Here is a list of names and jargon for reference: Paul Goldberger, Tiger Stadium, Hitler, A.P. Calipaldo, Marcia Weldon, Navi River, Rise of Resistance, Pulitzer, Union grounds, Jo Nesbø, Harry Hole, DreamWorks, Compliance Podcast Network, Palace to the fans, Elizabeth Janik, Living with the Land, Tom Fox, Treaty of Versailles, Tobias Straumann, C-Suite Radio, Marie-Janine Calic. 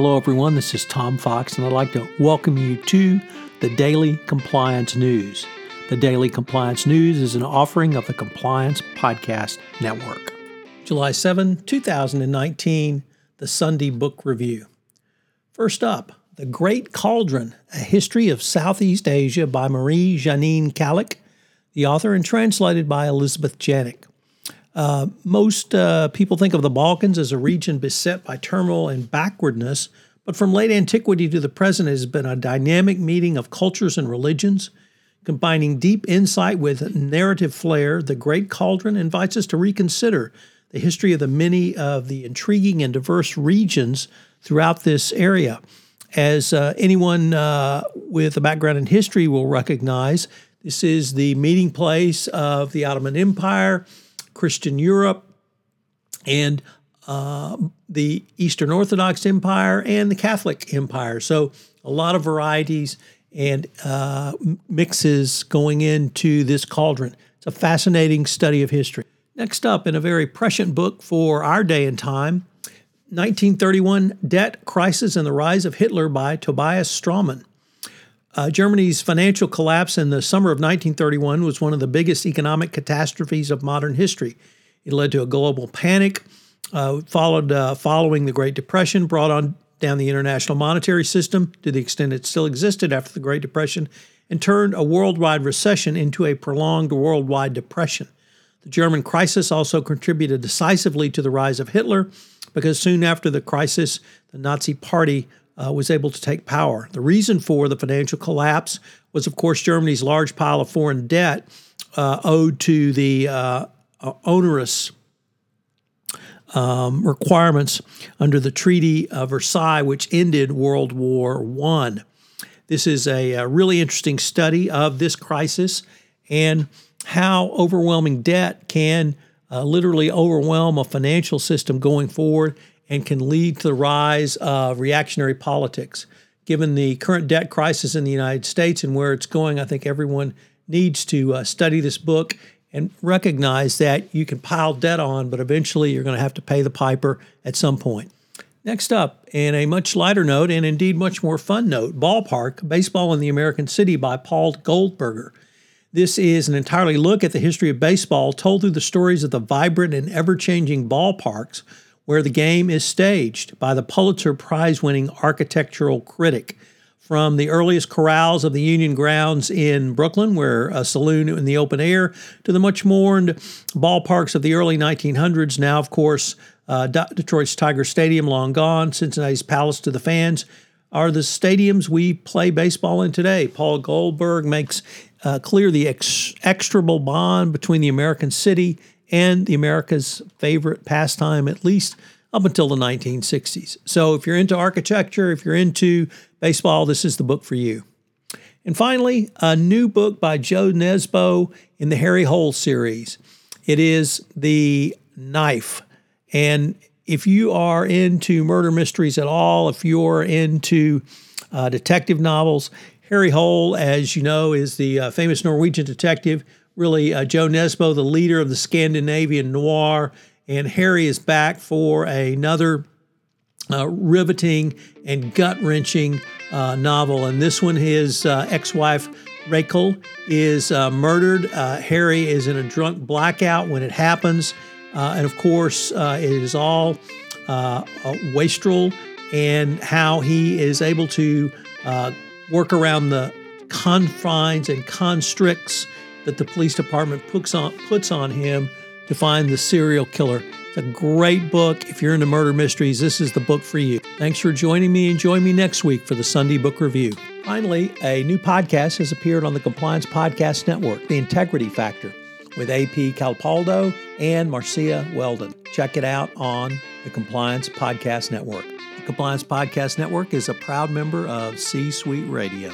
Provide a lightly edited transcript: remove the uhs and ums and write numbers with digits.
Hello, everyone. This is Tom Fox, and I'd like to welcome you to the Daily Compliance News. The Daily Compliance News is an offering of the Compliance Podcast Network. July 7, 2019, the Sunday Book Review. First up, The Great Cauldron, A History of Southeast Asia by Marie-Janine Calic, the author, and translated by Elizabeth Janik. Most people think of the Balkans as a region beset by turmoil and backwardness, but from late antiquity to the present it has been a dynamic meeting of cultures and religions. Combining deep insight with narrative flair, The Great Cauldron invites us to reconsider the history of the many of the intriguing and diverse regions throughout this area. As anyone with a background in history will recognize, this is the meeting place of the Ottoman Empire, Christian Europe, and the Eastern Orthodox Empire, and the Catholic Empire. So a lot of varieties and mixes going into this cauldron. It's a fascinating study of history. Next up, in a very prescient book for our day and time, 1931, Debt, Crisis, and the Rise of Hitler by Tobias Straumann. Germany's financial collapse in the summer of 1931 was one of the biggest economic catastrophes of modern history. It led to a global panic, following the Great Depression, brought on down the international monetary system to the extent it still existed after the Great Depression, and turned a worldwide recession into a prolonged worldwide depression. The German crisis also contributed decisively to the rise of Hitler, because soon after the crisis, the Nazi Party was able to take power. The reason for the financial collapse was, of course, Germany's large pile of foreign debt owed to the onerous requirements under the Treaty of Versailles, which ended World War I. This is a really interesting study of this crisis and how overwhelming debt can literally overwhelm a financial system going forward and can lead to the rise of reactionary politics. Given the current debt crisis in the United States and where it's going, I think everyone needs to study this book and recognize that you can pile debt on, but eventually you're going to have to pay the piper at some point. Next up, in a much lighter note, and indeed much more fun note, Ballpark, Baseball in the American City by Paul Goldberger. This is an entirely look at the history of baseball told through the stories of the vibrant and ever-changing ballparks where the game is staged by the Pulitzer Prize-winning architectural critic. From the earliest corrals of the Union grounds in Brooklyn, where a saloon in the open air, to the much-mourned ballparks of the early 1900s, now, of course, Detroit's Tiger Stadium, long gone, Cincinnati's Palace to the Fans, are the stadiums we play baseball in today. Paul Goldberg makes clear the inextricable bond between the American city and the America's favorite pastime, at least up until the 1960s. So if you're into architecture, if you're into baseball, this is the book for you. And finally, a new book by Jo Nesbø in the Harry Hole series. It is The Knife. And if you are into murder mysteries at all, if you're into detective novels, Harry Hole, as you know, is the famous Norwegian detective. Really, Jo Nesbø, the leader of the Scandinavian noir, and Harry is back for another riveting and gut-wrenching novel. And this one, his ex-wife, Rachel, is murdered. Harry is in a drunk blackout when it happens. And, of course, it is all a wastrel and how he is able to work around the confines and constricts that the police department puts on him to find the serial killer. It's a great book. If you're into murder mysteries, this is the book for you. Thanks for joining me, and join me next week for the Sunday Book Review. Finally, a new podcast has appeared on the Compliance Podcast Network, The Integrity Factor, with A.P. Calipaldo and Marcia Weldon. Check it out on the Compliance Podcast Network. The Compliance Podcast Network is a proud member of C-Suite Radio.